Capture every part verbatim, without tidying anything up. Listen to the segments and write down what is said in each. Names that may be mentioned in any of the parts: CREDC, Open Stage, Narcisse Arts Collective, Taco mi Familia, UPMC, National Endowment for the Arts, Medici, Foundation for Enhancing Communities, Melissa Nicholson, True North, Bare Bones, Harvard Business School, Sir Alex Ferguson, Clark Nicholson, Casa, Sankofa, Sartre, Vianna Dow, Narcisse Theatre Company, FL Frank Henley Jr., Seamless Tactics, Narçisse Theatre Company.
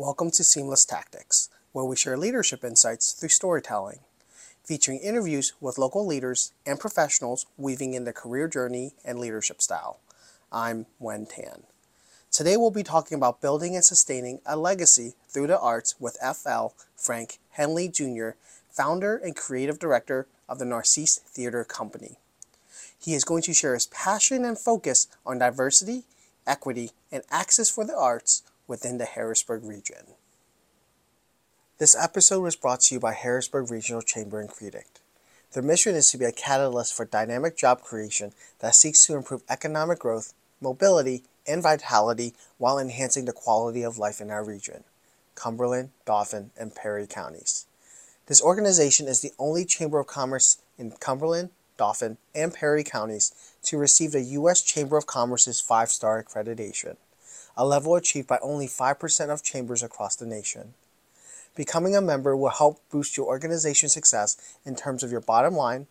Welcome to Seamless Tactics, where we share leadership insights through storytelling, featuring interviews with local leaders and professionals weaving in their career journey and leadership style. I'm Wen Tan. Today we'll be talking about building and sustaining a legacy through the arts with F L Frank Henley Junior, founder and creative director of the Narcisse Theatre Company. He is going to share his passion and focus on diversity, equity, and access for the arts within the Harrisburg region. This episode was brought to you by Harrisburg Regional Chamber and C R E D C. Their mission is to be a catalyst for dynamic job creation that seeks to improve economic growth, mobility, and vitality while enhancing the quality of life in our region, Cumberland, Dauphin, and Perry counties. This organization is the only Chamber of Commerce in Cumberland, Dauphin, and Perry counties to receive the U S Chamber of Commerce's five-star accreditation, a level achieved by only five percent of chambers across the nation. Becoming a member will help boost your organization's success in terms of your bottom line,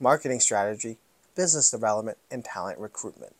marketing strategy, business development, and talent recruitment.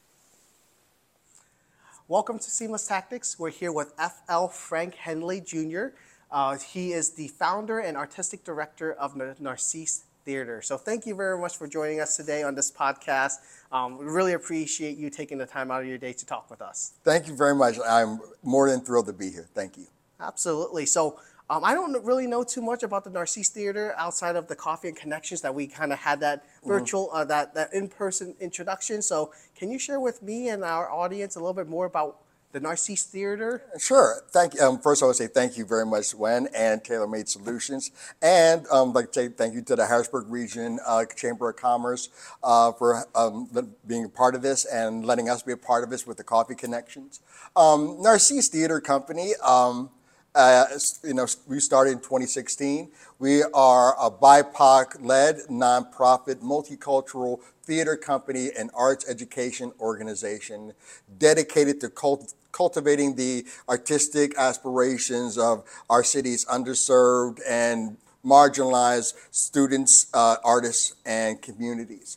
Welcome to Seamless Tactics. We're here with F L Frank Henley Junior Uh, he is the founder and artistic director of Narcisse Theatre. So thank you very much for joining us today on this podcast. Um, we really appreciate you taking the time out of your day to talk with us. Thank you very much. I'm more than thrilled to be here. Thank you. Absolutely. So um, I don't really know too much about the Narcisse Theatre outside of the coffee and connections that we kind of had that virtual, mm-hmm. uh, that, that in-person introduction. So can you share with me and our audience a little bit more about the Narcisse Theatre? Sure. Thank you. Um, first, I want to say thank you very much, Wen, and TaylorMade Solutions. And um, like to say thank you to the Harrisburg Region uh, Chamber of Commerce uh, for um, being a part of this and letting us be a part of this with the coffee connections. Um, Narcisse Theatre Company, um, uh, you know, we started in twenty sixteen. We are a B I P O C-led, nonprofit, multicultural theater company and arts education organization dedicated to cult- cultivating the artistic aspirations of our city's underserved and marginalized students, uh, artists, and communities.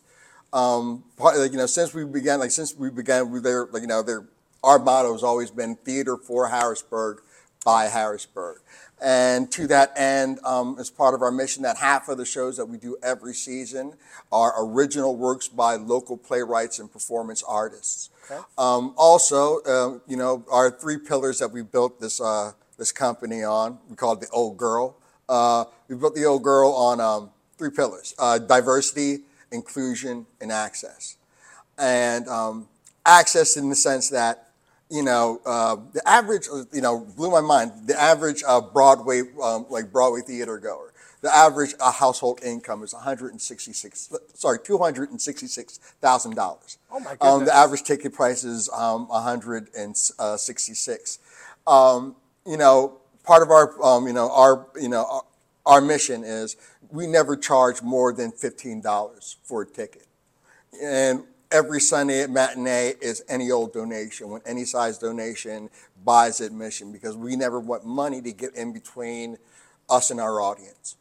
Um, part, like, you know, since we began, like since we began, we there, like you know, there, our motto has always been theater for Harrisburg by Harrisburg. And to that end, um, as part of our mission, that half of the shows that we do every season are original works by local playwrights and performance artists. Okay. Um, also, uh, you know, our three pillars that we built this uh, this company on, we call it the Old Girl. Uh, we built the Old Girl on um, three pillars: uh, diversity, inclusion, and access. And um, access in the sense that, you know, uh, the average, you know, blew my mind, the average uh, Broadway, um, like Broadway theater goer, the average uh, household income is one hundred sixty-six, sorry, two hundred sixty-six thousand dollars. Oh my goodness. Um, the average ticket price is um, one hundred sixty-six. Um, you know, part of our, um, you know, our, you know, our, our mission is we never charge more than fifteen dollars for a ticket. And every Sunday at matinee is any old donation, when any size donation buys admission, because we never want money to get in between us and our audience.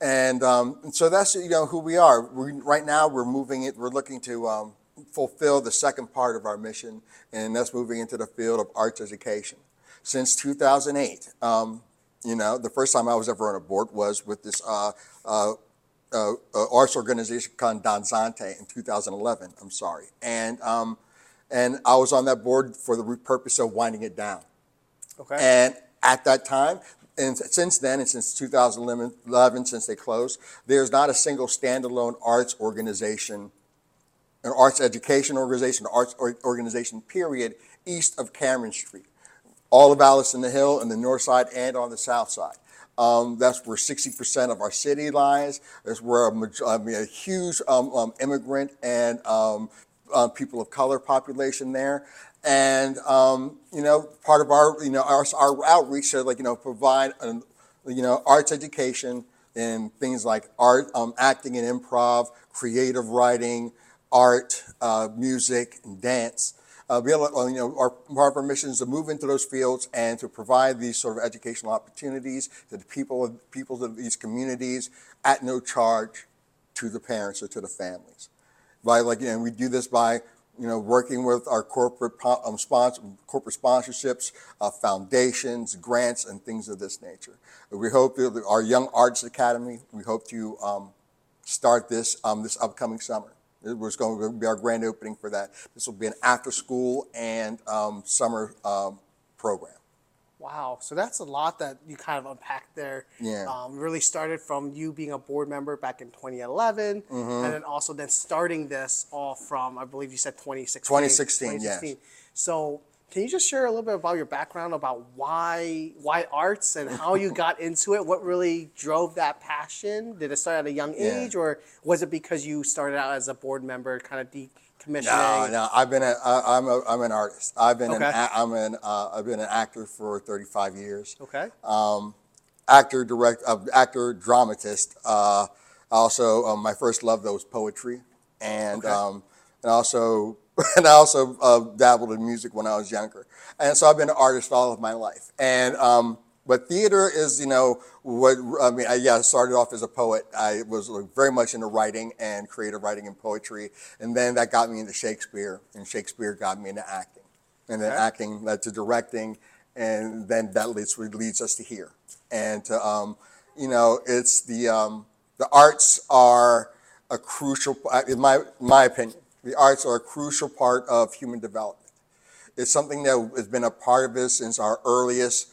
And, um, and so that's, you know, who we are. We, right now we're moving it, we're looking to um, fulfill the second part of our mission, and that's moving into the field of arts education. Since two thousand eight, um, you know, the first time I was ever on a board was with this uh, uh, Uh, uh, arts organization called Don Zante in two thousand eleven, I'm sorry. And um, and I was on that board for the purpose of winding it down. Okay. And at that time, and since then, and since two thousand eleven, since they closed, there's not a single standalone arts organization, an arts education organization, an arts or- organization, period, east of Cameron Street. All of Alice in the Hill on the north side and on the south side. Um, that's where sixty percent of our city lies. That's where a, major, I mean, a huge um, um, immigrant and um, uh, people of color population there. And, um, you know, part of our, you know, our, our outreach to, like, you know, provide, um, you know, arts education in things like art, um, acting and improv, creative writing, art, uh, music, and dance. Uh, we have, you know, our, part of our mission is to move into those fields and to provide these sort of educational opportunities to the people of peoples of these communities at no charge to the parents or to the families. By like, you know, we do this by you know, working with our corporate um, sponsor, corporate sponsorships, uh, foundations, grants, and things of this nature. We hope that our Young Arts Academy, we hope to um, start this um, this upcoming summer. It was going to be our grand opening for that. This will be an after-school and um, summer um, program. Wow, so that's a lot that you kind of unpacked there. Yeah. Um, really started from you being a board member back in twenty eleven, mm-hmm. and then also then starting this all from, I believe you said twenty sixteen. twenty sixteen, twenty sixteen. Yes. So can you just share a little bit about your background, about why why arts and how you got into it? What really drove that passion? Did it start at a young age, yeah. or was it because you started out as a board member, kind of de- No, no. I've been a, I, I'm a, I'm an artist. I've been okay. an, I'm an, uh, I've been an actor for thirty-five years. Okay. Um, actor, direct, uh, actor, dramatist. Uh, also, um, my first love though was poetry, and okay. um, and also, and I also uh, dabbled in music when I was younger. And so I've been an artist all of my life. And um, but theater is, you know, what I mean. I, yeah, I started off as a poet. I was very much into writing and creative writing and poetry, and then that got me into Shakespeare, and Shakespeare got me into acting, and then okay. acting led to directing, and then that leads leads us to here, and to, um, you know, it's the um, the arts are a crucial, in my my opinion, the arts are a crucial part of human development. It's something that has been a part of us since our earliest.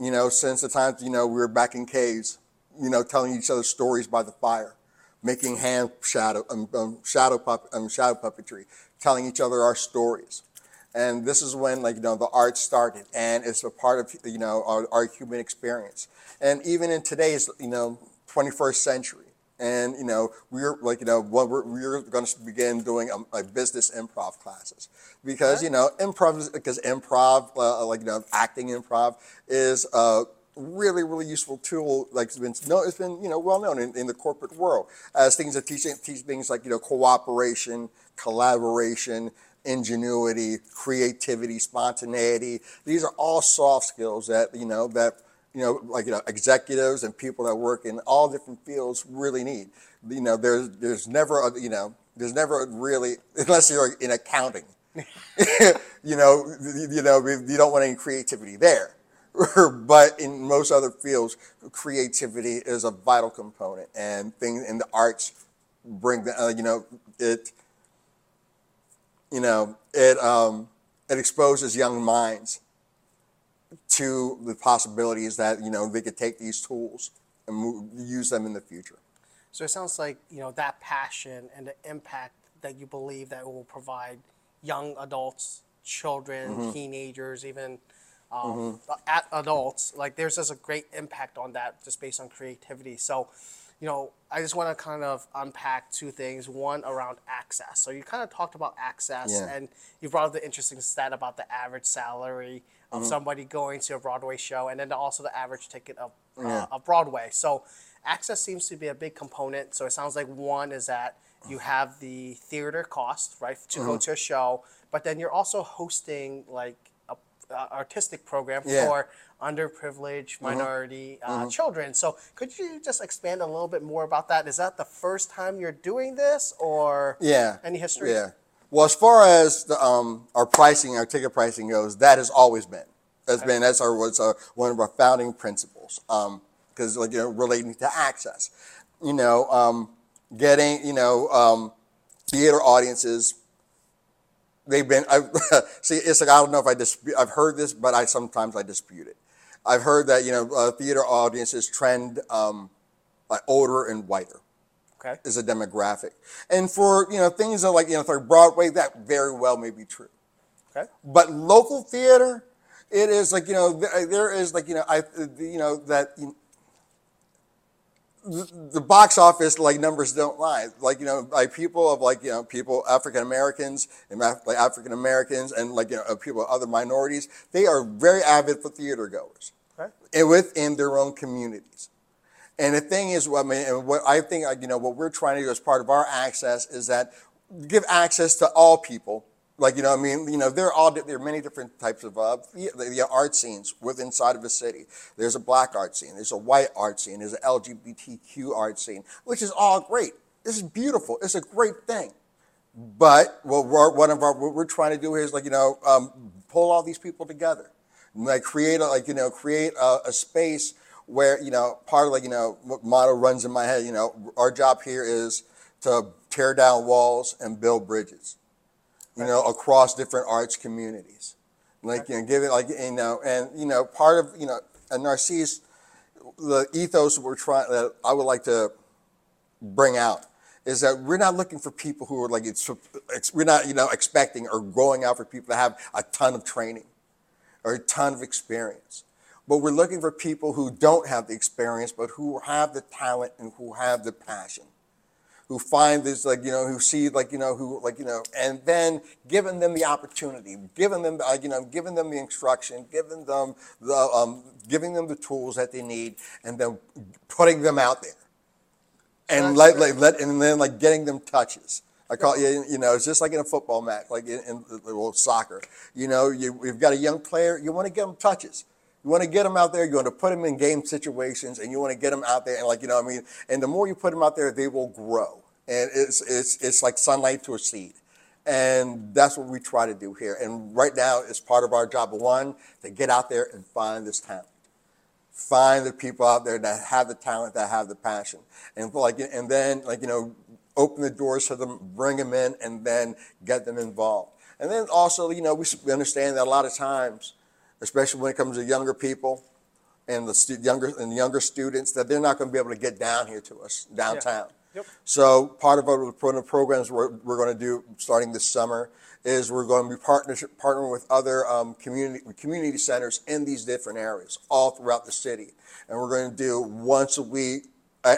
You know, since the times, you know, we were back in caves, you know, telling each other stories by the fire, making hand shadow, um, um, shadow, pup, um, shadow puppetry, telling each other our stories. And this is when, like, you know, the arts started. And it's a part of, you know, our, our human experience. And even in today's, you know, twenty-first century. And, you know, we're like, you know, what we're, we're going to begin doing um, like business improv classes because, okay. you know, improv, because improv, uh, like, you know, acting improv is a really, really useful tool. Like it's been, no, it's been, you know, well known in, in the corporate world as things that teach, teach things like, you know, cooperation, collaboration, ingenuity, creativity, spontaneity. These are all soft skills that, you know, that, you know, like, you know, executives and people that work in all different fields really need. You know, there's there's never, a, you know, there's never really, unless you're in accounting, you know, you know, you don't want any creativity there. But in most other fields, creativity is a vital component, and things in the arts bring the, uh, you know, it, you know, it um, it exposes young minds to the possibilities that, you know, they could take these tools and move, use them in the future. So it sounds like, you know, that passion and the impact that you believe that it will provide young adults, children, mm-hmm. teenagers, even um, mm-hmm. at adults, like there's just a great impact on that just based on creativity. So, you know, I just want to kind of unpack two things. One around access. So you kind of talked about access, yeah. and you brought up the interesting stat about the average salary of mm-hmm. somebody going to a Broadway show, and then also the average ticket of, uh, yeah. of Broadway. So access seems to be a big component. So it sounds like one is that you have the theater cost, right, to mm-hmm. go to a show, but then you're also hosting like a, a artistic program yeah. for underprivileged minority mm-hmm. uh, mm-hmm. children. So could you just expand a little bit more about that? Is that the first time you're doing this, or yeah. any history? Yeah. Well, as far as the, um, our pricing, our ticket pricing goes, that has always been. That's okay. been that's our, what's our one of our founding principles. Because um, like you know, relating to access, you know, um, getting you know, um, theater audiences. They've been. I, see, it's like I don't know if I dispute. I've heard this, but I sometimes I dispute it. I've heard that, you know, uh, theater audiences trend um, like older and whiter. Okay. Is a demographic, and for you know things that like you know for Broadway, that very well may be true. Okay. But local theater, it is like you know th- there is like you know I you know that. You know, the box office like numbers don't lie. Like you know, like people of like you know people African Americans and like African Americans and like you know people of other minorities, they are very avid for theater goers, right? And within their own communities. And the thing is, I mean, and what I think you know what we're trying to do as part of our access is that give access to all people. Like you know, I mean, you know, there are all there are many different types of uh, the, the art scenes within inside of a city. There's a black art scene, there's a white art scene, there's an L G B T Q art scene, which is all great. This is beautiful. It's a great thing. But what we're, one of our, what we're trying to do here is, like, you know, um, pull all these people together, like create a, like, you know, create a, a space where, you know, part of, like, you know, what motto runs in my head, you know, our job here is to tear down walls and build bridges, you know, across different arts communities. Like, you know, give it, like, you know, and, you know, part of, you know, a Narcisse, the ethos we're trying, that I would like to bring out, is that we're not looking for people who are, like, it's, we're not, you know, expecting or going out for people that have a ton of training or a ton of experience. But we're looking for people who don't have the experience, but who have the talent and who have the passion, who find this, like, you know, who see, like, you know, who, like, you know, and then giving them the opportunity, giving them, uh, you know, giving them the instruction, giving them the, um, giving them the tools that they need, and then putting them out there, and let, like, let, and then, like, getting them touches. I call it, you know, it's just like in a football match, like in, in well, soccer. You know, you, you've got a young player, you want to get them touches. You want to get them out there. You want to put them in game situations, and you want to get them out there, and, like, you know, what I mean, and the more you put them out there, they will grow. And it's it's it's like sunlight to a seed. And that's what we try to do here. And right now, it's part of our job, one, to get out there and find this talent. Find the people out there that have the talent, that have the passion. And, like, and then, like, you know, open the doors to them, bring them in, and then get them involved. And then also, you know, we understand that a lot of times, especially when it comes to younger people and the stu- younger and younger students, that they're not going to be able to get down here to us, downtown. Yeah. Yep. So part of our programs we're, we're going to do starting this summer is we're going to be partnership, partnering with other um, community community centers in these different areas all throughout the city. And we're going to do once a week,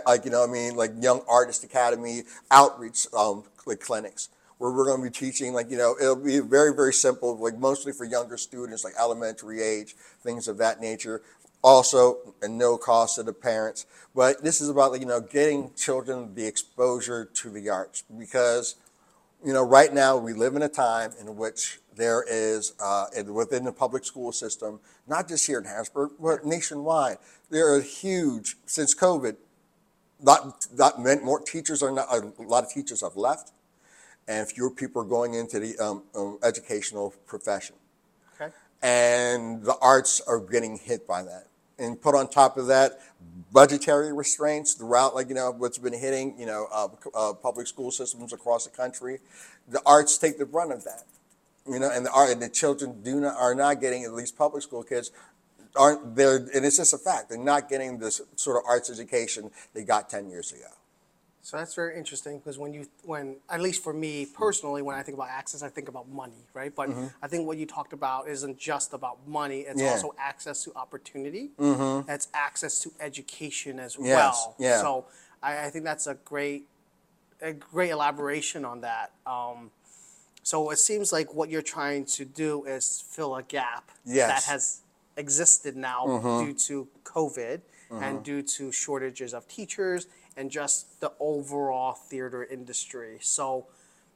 like, you know what I mean, like Young Artist Academy outreach um, clinics where we're going to be teaching, like, you know, it'll be very, very simple, like mostly for younger students, like elementary age, things of that nature. Also, and no cost to the parents. But this is about, you know, getting children the exposure to the arts because, you know, right now we live in a time in which there is, uh, within the public school system, not just here in Harrisburg, but nationwide, there are huge, since COVID, not, not meant more teachers are not, a lot of teachers have left, and fewer people are going into the um, um, educational profession. Okay. And the arts are getting hit by that. And put on top of that, budgetary restraints throughout, like, you know, what's been hitting, you know, uh, uh, public school systems across the country. The arts take the brunt of that, you know, and the art and the children do not are not getting, at least public school kids aren't there, and it's just a fact, they're not getting this sort of arts education they got ten years ago. So that's very interesting because when you, when at least for me personally, when I think about access, I think about money, right? But mm-hmm. I think what you talked about isn't just about money. It's yeah. also access to opportunity. Mm-hmm. It's access to education as yes. well. Yeah. So I, I think that's a great, a great elaboration on that. Um, so it seems like what you're trying to do is fill a gap yes. that has existed now mm-hmm. due to COVID mm-hmm. and due to shortages of teachers and just the overall theater industry. So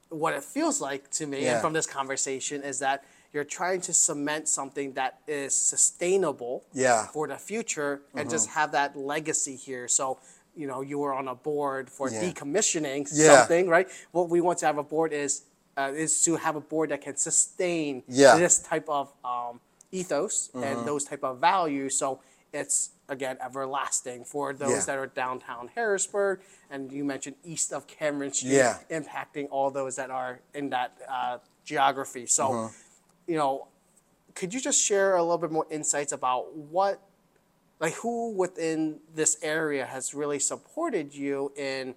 what it feels like to me yeah. and from this conversation is that you're trying to cement something that is sustainable yeah. for the future and mm-hmm. just have that legacy here. So, you know, you were on a board for yeah. decommissioning yeah. something, right? What we want to have a board is uh, is to have a board that can sustain yeah. this type of um, ethos mm-hmm. and those type of values. So it's, again, everlasting for those yeah. that are downtown Harrisburg, and you mentioned east of Cameron Street, yeah. impacting all those that are in that uh, geography. So, mm-hmm. you know, could you just share a little bit more insights about what, like who within this area has really supported you in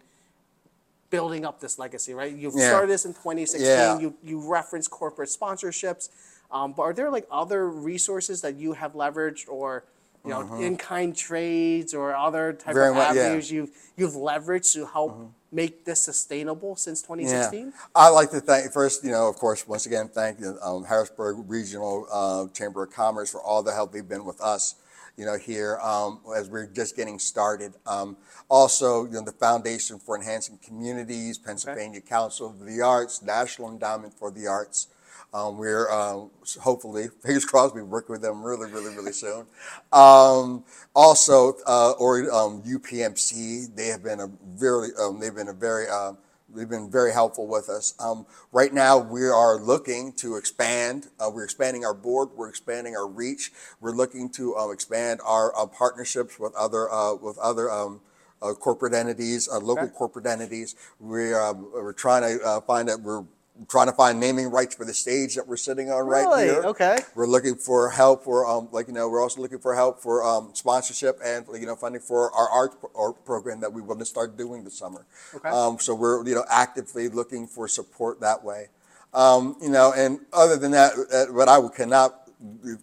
building up this legacy, right? You've yeah. started this in twenty sixteen, yeah. you, you referenced corporate sponsorships, um, but are there like other resources that you have leveraged or you know, mm-hmm. in-kind trades or other type Very of much, avenues yeah. you've, you've leveraged to help mm-hmm. make this sustainable since twenty sixteen? Yeah. I'd like to thank, first, you know, of course, once again, thank the um, Harrisburg Regional uh, Chamber of Commerce for all the help they've been with us, you know, here um, as we're just getting started. Um, also, you know, the Foundation for Enhancing Communities, Pennsylvania okay. Council of the Arts, National Endowment for the Arts. Um, we're uh, hopefully, fingers crossed, we work with them really, really, really soon. Um, also, uh, or um, U P M C, they have been a very, um, they've been a very uh, They've been very helpful with us. Um, right now, we are looking to expand. Uh, we're expanding our board. We're expanding our reach. We're looking to um, expand our uh, partnerships with other uh, with other um, uh, corporate entities, uh, local okay. corporate entities. We uh, we're trying to uh, find that we're. trying to find naming rights for the stage that we're sitting on right really? here. Okay. We're looking for help for, um, like, you know, we're also looking for help for um, sponsorship and, you know, funding for our art pro- program that we want to start doing this summer. Okay. Um, so we're, you know, actively looking for support that way. Um, you know, and other than that, uh, what I cannot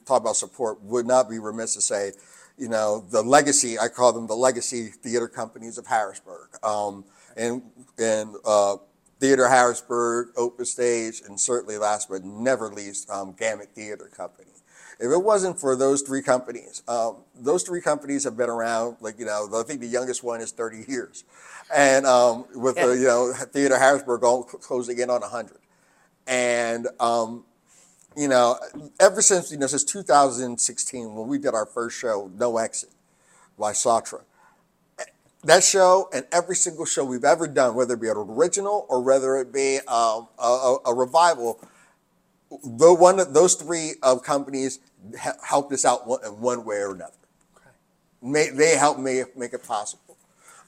talk about support would not be remiss to say, you know, the legacy, I call them the legacy theater companies of Harrisburg. Um, and, and, uh, Theatre Harrisburg, Open Stage, and certainly last but never least, um, Gamut Theatre Company. If it wasn't for those three companies, um, those three companies have been around, like, you know, I think the youngest one is thirty years. And um, with, yeah. the, you know, Theatre Harrisburg closing in on one hundred. And, um, you know, ever since, you know, since two thousand sixteen, when we did our first show, No Exit, by Sartre, that show and every single show we've ever done, whether it be an original or whether it be um, a, a revival, the one of those three uh, companies ha- helped us out one, in one way or another. Okay. May, they helped me make it possible,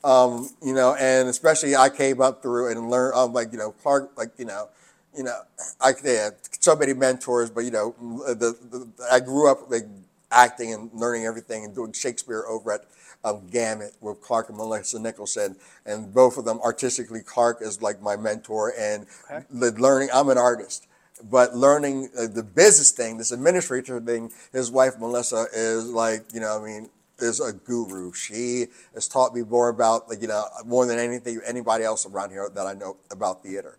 um, you know. And especially I came up through and learned, um, like you know, Clark, like you know, you know, I they had so many mentors, but you know, the, the I grew up like acting and learning everything and doing Shakespeare over at. Of Gamut with Clark and Melissa Nicholson, and both of them artistically. Clark is like my mentor, and okay. learning. I'm an artist, but learning uh, the business thing, this administrative thing. His wife Melissa is like, you know, I mean, is a guru. She has taught me more about, like, you know, more than anything anybody else around here that I know about theater.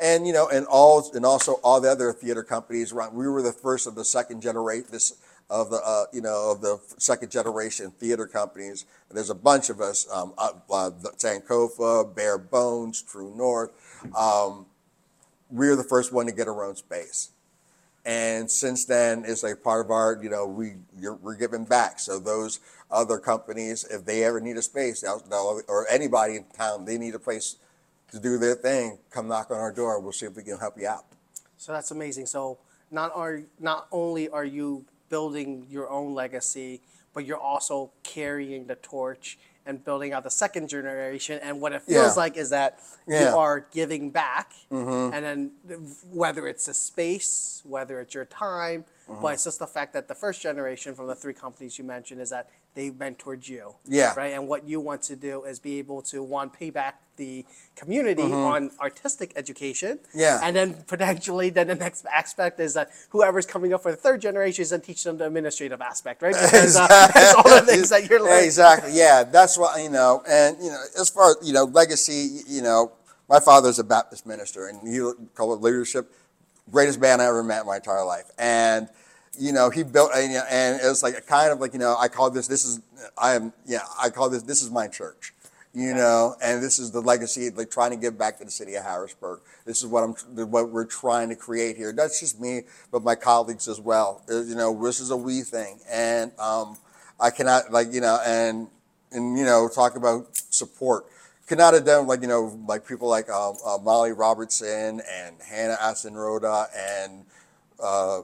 And you know, and all, and also all the other theater companies around. We were the first of the second generation. This. Of the uh, you know of the second generation theater companies, there's a bunch of us: um, uh, uh, Sankofa, Bare Bones, True North. Um, we were the first one to get our own space, and since then, it's like part of our you know we you're, we're giving back. So those other companies, if they ever need a space, they'll, they'll, or anybody in town, they need a place to do their thing. Come knock on our door. We'll see if we can help you out. So that's amazing. So not are not only are you building your own legacy, but you're also carrying the torch and building out the second generation. And what it feels yeah. like is that yeah. you are giving back. Mm-hmm. And then whether it's the space, whether it's your time, mm-hmm. but it's just the fact that the first generation from the three companies you mentioned is that they mentored you. Yeah. Right. And what you want to do is be able to, one, pay back the community mm-hmm. on artistic education. Yeah. And then potentially then the next aspect is that whoever's coming up for the third generation is then teach them the administrative aspect, right? Because uh, that's all the things that you're learning. Exactly. Yeah. That's what, you know, and, you know, as far as, you know, legacy, you know, my father's a Baptist minister and he called it leadership, greatest man I ever met in my entire life. And, you know, he built, and it was like a kind of like, you know, I call this, this is, I am, yeah, I call this, this is my church. You know, and this is the legacy, like trying to give back to the city of Harrisburg. This is what I'm, what we're trying to create here. That's just me, but my colleagues as well. You know, this is a we thing, and um, I cannot, like, you know, and and you know, talk about support. Cannot have done, like, you know, like people like um, uh, Molly Robertson and Hannah Asenroda and uh,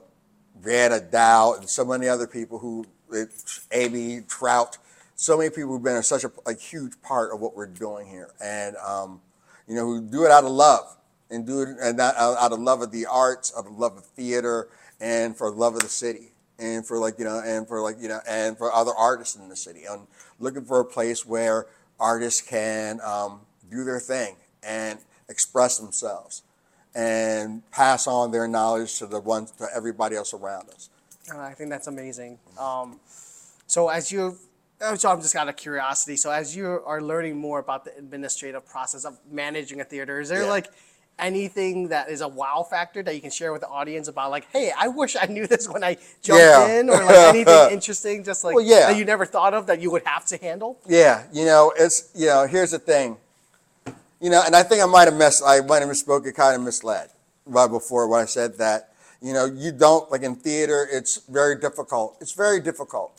Vianna Dow and so many other people who, it, Amy Trout. So many people who've been a, such a, a huge part of what we're doing here, and um, you know, who do it out of love and do it and out, out of love of the arts, out of love of theater, and for love of the city, and for like you know, and for like you know, and for other artists in the city, and looking for a place where artists can um, do their thing and express themselves, and pass on their knowledge to the ones to everybody else around us. I think that's amazing. Um, so as you. So I'm just out of curiosity. So as you are learning more about the administrative process of managing a theater, is there yeah. like anything that is a wow factor that you can share with the audience about, like, hey, I wish I knew this when I jumped yeah. in, or like anything interesting, just like well, yeah. that you never thought of that you would have to handle? Yeah, you know, it's you know, here's the thing, you know, and I think I might have missed, I might have misspoken, kind of misled right before when I said that. You know, you don't like in theater. It's very difficult. It's very difficult.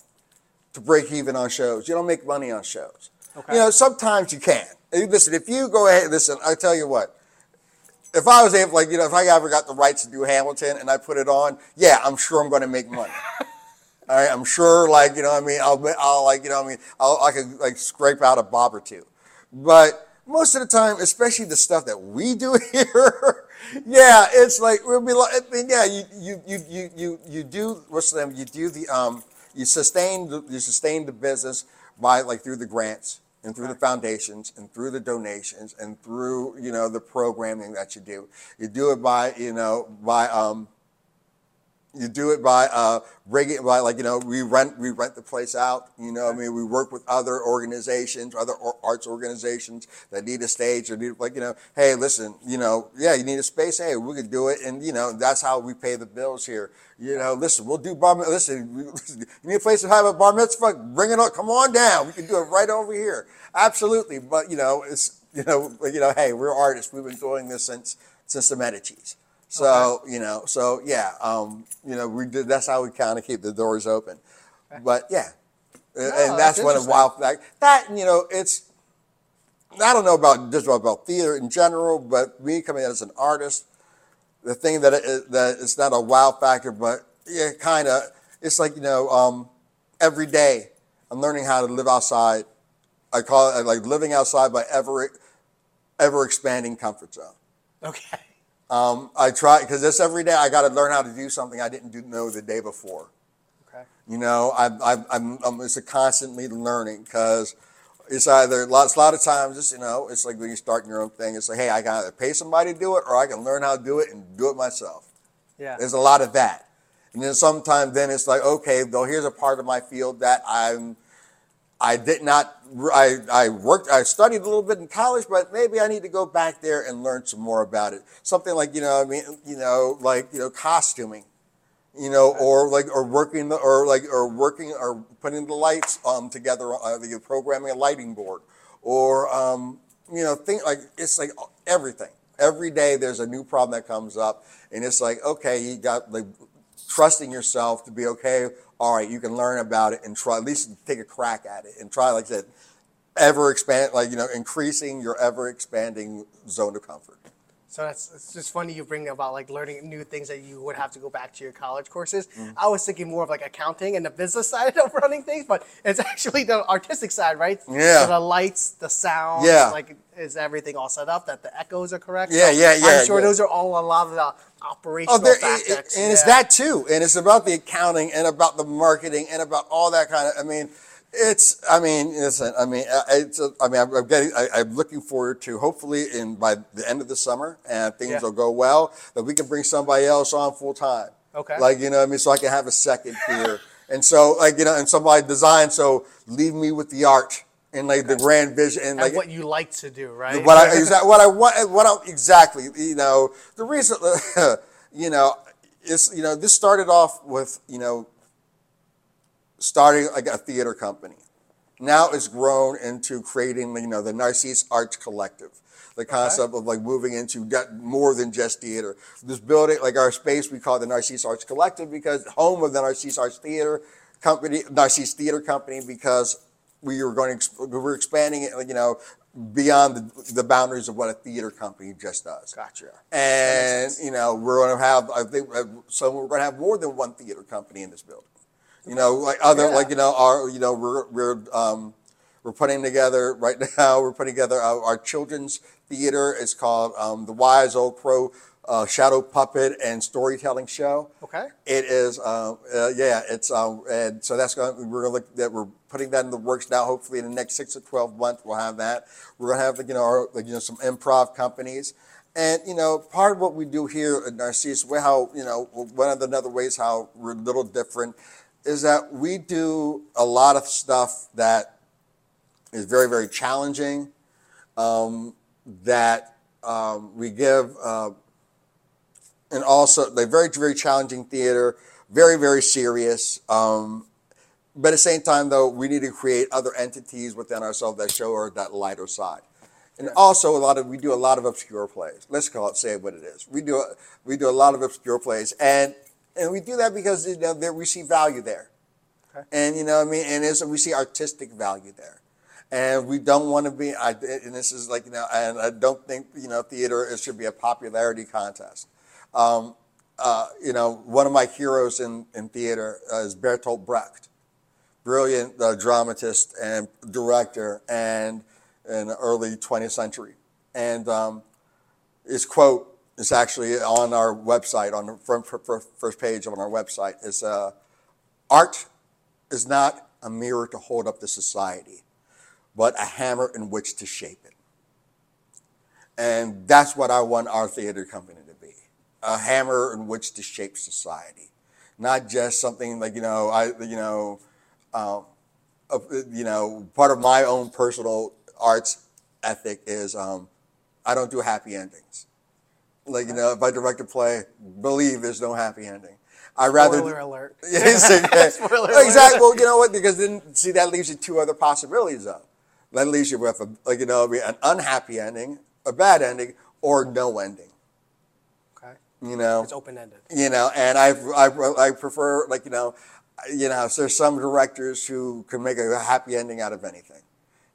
to break even on shows. You don't make money on shows. Okay. You know, sometimes you can. Listen, if you go ahead, listen, I tell you what, if I was able, like, you know, if I ever got the rights to do Hamilton and I put it on, yeah, I'm sure I'm going to make money. All right, I'm sure, like, you know what I mean, I'll, I'll like, you know what I mean, I'll, I can, like, scrape out a bob or two. But most of the time, especially the stuff that we do here, yeah, it's like, we'll be like, I mean, yeah, you, you, you, you, you, you do, what's the name, you do the, um, you sustain, the, you sustain the business by, like, through the grants and through the foundations and through the donations and through, you know, the programming that you do. You do it by, you know, by, um, You do it by uh, bringing, by like, you know, we rent we rent the place out. You know, I mean, we work with other organizations, other or arts organizations that need a stage or need, like, you know, hey, listen, you know, yeah, you need a space. Hey, we could do it, and you know, that's how we pay the bills here. You know, listen, we'll do bar. Listen, we, listen you need a place to have a bar mitzvah? Bring it on. Come on down. We can do it right over here. Absolutely, but you know, it's you know, you know, hey, we're artists. We've been doing this since since the Medici's. So, okay. you know, so yeah, um, you know, we did, that's how we kind of keep the doors open. Okay. But yeah, no, and that's, that's one of wild facts. That, you know, it's, I don't know about just about theater in general, but me coming out as an artist, the thing that, it, that it's not a wow factor, but it kind of, it's like, you know, um, every day I'm learning how to live outside. I call it like living outside my ever, ever expanding comfort zone. Okay. Um, I try, because this every day I got to learn how to do something I didn't do, know the day before. Okay. You know, I, I, I'm, I'm it's a constantly learning, because it's either lots, a lot of times, it's, you know, it's like when you're starting your own thing, it's like, hey, I got to pay somebody to do it, or I can learn how to do it and do it myself. Yeah. There's a lot of that. And then sometimes then it's like, okay, though, here's a part of my field that I'm, I did not, I, I worked, I studied a little bit in college, but maybe I need to go back there and learn some more about it. Something like, you know, I mean, you know, like, you know, costuming, you know, or like, or working, the, or like, or working, or putting the lights um, together, uh, the programming a lighting board, or, um, you know, think like, it's like everything. Every day there's a new problem that comes up, and it's like, okay, you got like trusting yourself to be okay. All right, you can learn about it and try, at least take a crack at it and try, like I said, ever expand, like, you know, increasing your ever expanding zone of comfort. So that's, it's just funny you bring about like learning new things that you would have to go back to your college courses. Mm-hmm. I was thinking more of like accounting and the business side of running things, but it's actually the artistic side, right? Yeah. So the lights, the sound, yeah. like is everything all set up, that the echoes are correct? Yeah, so yeah, yeah. I'm sure yeah. those are all a lot of the operational oh, factors. It, it, and yeah. it's that too. And it's about the accounting and about the marketing and about all that kind of, I mean, it's, I mean, listen, I mean, it's, I mean, I'm getting, I, I'm looking forward to hopefully in by the end of the summer and things yeah. will go well, that we can bring somebody else on full time. Okay. Like, you know what I mean? So I can have a second here. And so, like, you know, and somebody designed, so leave me with the art. And like okay. the grand vision, and, and like what you like to do, right? What I, exactly, what I want, what I exactly, you know, the reason, you know, it's you know, this started off with you know, starting like a theater company. Now it's grown into creating, you know, the Narcisse Arts Collective. The concept okay. of like moving into more than just theater. This building, like our space, we call it the Narcisse Arts Collective because home of the Narcisse Arts Theater Company, Narcisse Theatre Company, because. We were going to, we were expanding it, you know, beyond the, the boundaries of what a theater company just does. Gotcha. And, you know, we're going to have, I think, so we're going to have more than one theater company in this building. You know, like other, yeah. like, you know, our, you know, we're, we're, um, we're putting together right now, we're putting together our, our children's theater. It's called, um, the Wise Old Pro, uh, Shadow Puppet and Storytelling Show. Okay. It is, um, uh, yeah, it's, um, and so that's going to, we're going to look that we're, putting that in the works now. Hopefully, in the next six to twelve months, we'll have that. We're gonna have, you know, our, you know, some improv companies, and you know, part of what we do here at Narcisse, how you know, one of the other ways how we're a little different is that we do a lot of stuff that is very, very challenging. Um, that um, we give, uh, and also the very, very challenging theater, very, very serious. Um, But at the same time, though, we need to create other entities within ourselves that show our that lighter side, and yeah. also a lot of we do a lot of obscure plays. Let's call it, say what it is. We do a, we do a lot of obscure plays, and and we do that because you know there we see value there, okay. and you know what I mean, and it's, we see artistic value there, And we don't want to be, I, and this is like, you know, and I don't think, you know, theater, it should be a popularity contest. Um, uh, you know, one of my heroes in, in theater uh, is Bertolt Brecht, brilliant uh, dramatist and director and in the early twentieth century. And um, his quote is actually on our website, on the front, first page on our website. It's, uh, art is not a mirror to hold up the society, but a hammer in which to shape it. And that's what I want our theater company to be, a hammer in which to shape society, not just something like, you know, I, you know, um, uh, you know, part of my own personal arts ethic is um, I don't do happy endings. Like, you know, if I direct a play, believe there's no happy ending. I rather spoiler alert. Spoiler exactly. Alert. Well, you know what? Because then, see, that leaves you two other possibilities, though. That leaves you with, a, like, you know, an unhappy ending, a bad ending, or no ending. Okay. You know, it's open ended. You know, and I, I, I prefer, like, you know, you know, so there's some directors who can make a happy ending out of anything.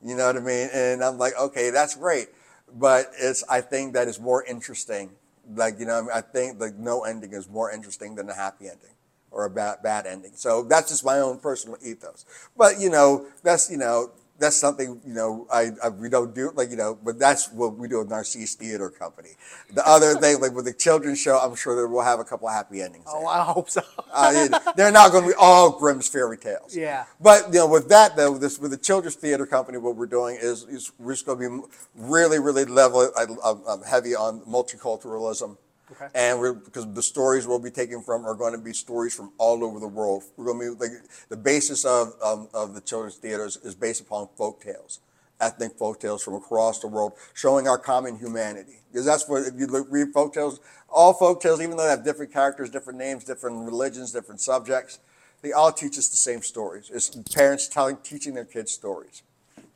You know what I mean? And I'm like, okay, that's great, but it's I think that is more interesting. Like, you know, I think like no ending is more interesting than a happy ending or a bad, bad ending. So that's just my own personal ethos. But, you know, that's, you know, that's something, you know, I, I we don't do, like, you know, but that's what we do with Narcisse Theatre Company. The other thing, like with the children's show, I'm sure that we'll have a couple of happy endings. Oh, there. I hope so. uh, it, they're not going to be all Grimm's fairy tales. Yeah. But, you know, with that, though, this with the Children's Theatre Company, what we're doing is, is we're just going to be really, really level, I, I'm, I'm heavy on multiculturalism. Okay. And we're, because the stories we'll be taking from are going to be stories from all over the world. We're going to be like, the basis of, um, of the children's theaters is based upon folk tales, ethnic folk tales from across the world, showing our common humanity. Because that's what, if you look, read folk tales, all folk tales, even though they have different characters, different names, different religions, different subjects, they all teach us the same stories. It's parents telling, teaching their kids stories.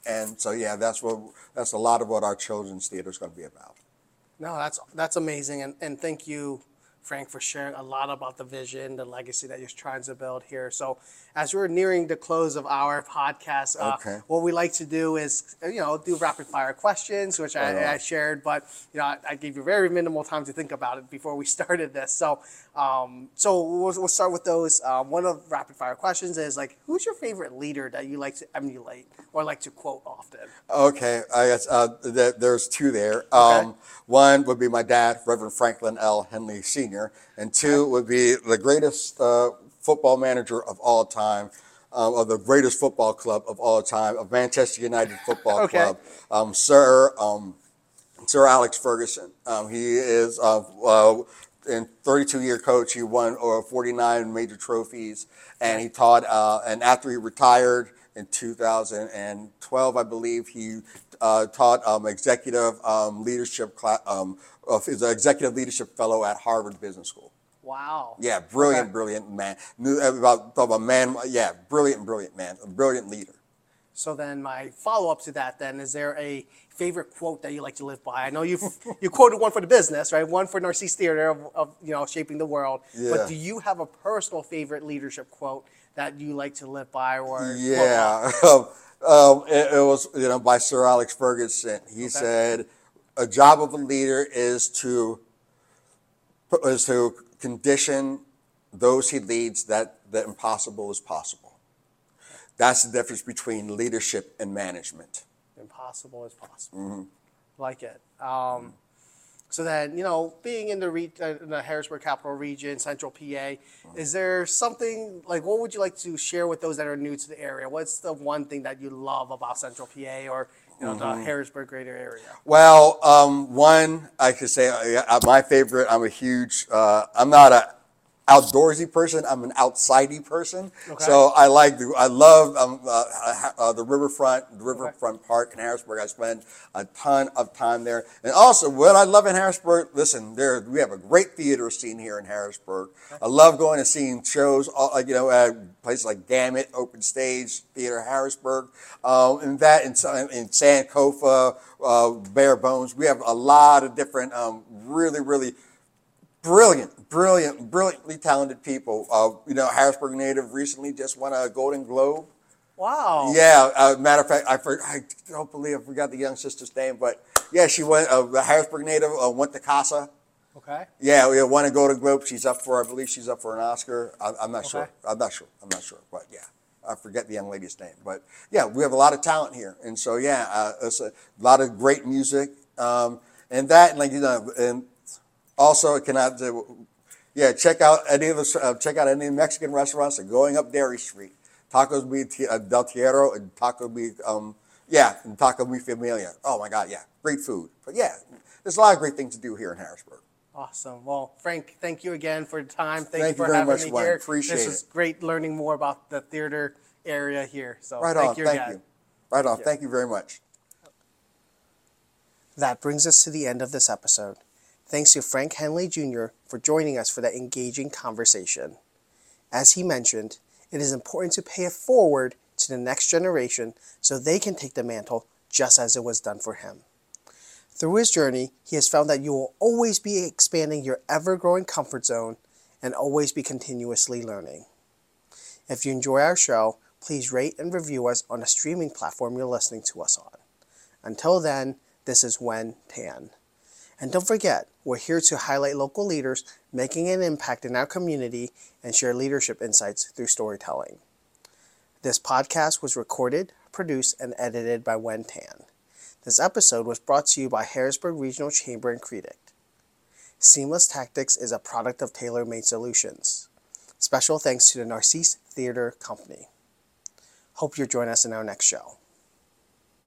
And so, yeah, that's what that's a lot of what our children's theater is going to be about. No, that's that's amazing, and, and thank you, Frank, for sharing a lot about the vision, the legacy that you're trying to build here. So as we're nearing the close of our podcast, uh, okay. What we like to do is, you know, do rapid-fire questions, which I, right. I shared, but, you know, I, I gave you very minimal time to think about it before we started this. So um, so we'll, we'll start with those. Um, one of the rapid-fire questions is, like, who's your favorite leader that you like to emulate or like to quote often? Okay, I guess uh, th- there's two there. Um, okay. One would be my dad, Reverend Franklin L. Henley Senior, and two would be the greatest uh, football manager of all time, uh, or the greatest football club of all time, of Manchester United Football okay. Club, um, Sir um, Sir Alex Ferguson. Um, he is a uh, uh, thirty-two-year coach. He won over forty-nine major trophies, and he taught. Uh, and after he retired in two thousand twelve, I believe he uh, taught um, executive um, leadership class. Um, Is an executive leadership fellow at Harvard Business School. Wow. Yeah, brilliant, okay. brilliant man. Knew about, about man. Yeah, brilliant, brilliant man. A brilliant leader. So then, my follow-up to that then is there a favorite quote that you like to live by? I know you you quoted one for the business, right? One for Narcisse Theater of, of you know shaping the world. Yeah. But do you have a personal favorite leadership quote that you like to live by or? Yeah, um, um, it, it was you know by Sir Alex Ferguson. He okay. said. A job of a leader is to is to condition those he leads that the impossible is possible. That's the difference between leadership and management. Impossible is possible. Mm-hmm. Like it. Um, mm-hmm. So then, you know, being in the, re- uh, in the Harrisburg Capital Region, Central P A, mm-hmm. is there something, like, what would you like to share with those that are new to the area? What's the one thing that you love about Central P A or you know, the mm-hmm. Harrisburg greater area? Well, um, one, I could say uh, my favorite, I'm a huge, uh, I'm not an outdoorsy person. I'm an outsidey person. Okay. So I like, the, I love um, uh, uh, the riverfront, the riverfront okay. park in Harrisburg. I spend a ton of time there. And also what I love in Harrisburg, listen, there we have a great theater scene here in Harrisburg. Okay. I love going and seeing shows, all, you know, at places like Gamut, Open Stage, Theatre Harrisburg, um, and that in, in Sankofa, uh, Bare Bones. We have a lot of different, um, really, really brilliant, brilliant, brilliantly talented people. Uh, you know, Harrisburg native recently just won a Golden Globe Wow. Yeah. Uh, matter of fact, I, for, I don't believe I forgot the young sister's name, but yeah, she went, uh, a Harrisburg native, uh, went to Casa. Okay. Yeah, we want to go to group. She's up for, I believe she's up for an Oscar. I, I'm not okay. sure. I'm not sure. I'm not sure. But yeah, I forget the young lady's name. But yeah, we have a lot of talent here. And so, yeah, uh, it's a lot of great music. Um, and that, and like, you know, and also it cannot, uh, yeah, check out any of the, uh, check out any Mexican restaurants that are going up Dairy Street. Tacos del Tiero and Taco be, um, yeah, and Taco Mi Familia. Oh my God, yeah, great food. But yeah, there's a lot of great things to do here in Harrisburg. Awesome. Well, Frank, thank you again for your time. Thank, thank you for you very having much, me Wayne. Here. Appreciate this it. Is great learning more about the theater area here. So right thank on. You thank again. You. Right on. Thank, thank you very much. That brings us to the end of this episode. Thanks to Frank Henley Junior for joining us for that engaging conversation. As he mentioned, it is important to pay it forward to the next generation so they can take the mantle just as it was done for him. Through his journey, he has found that you will always be expanding your ever-growing comfort zone and always be continuously learning. If you enjoy our show, please rate and review us on a streaming platform you're listening to us on. Until then, this is Wen Tan. And don't forget, we're here to highlight local leaders making an impact in our community and share leadership insights through storytelling. This podcast was recorded, produced, and edited by Wen Tan. This episode was brought to you by Harrisburg Regional Chamber and C R E D C. Seamless Tactics is a product of TaylorMade Solutions. Special thanks to the Narcisse Theatre Company. Hope you'll join us in our next show.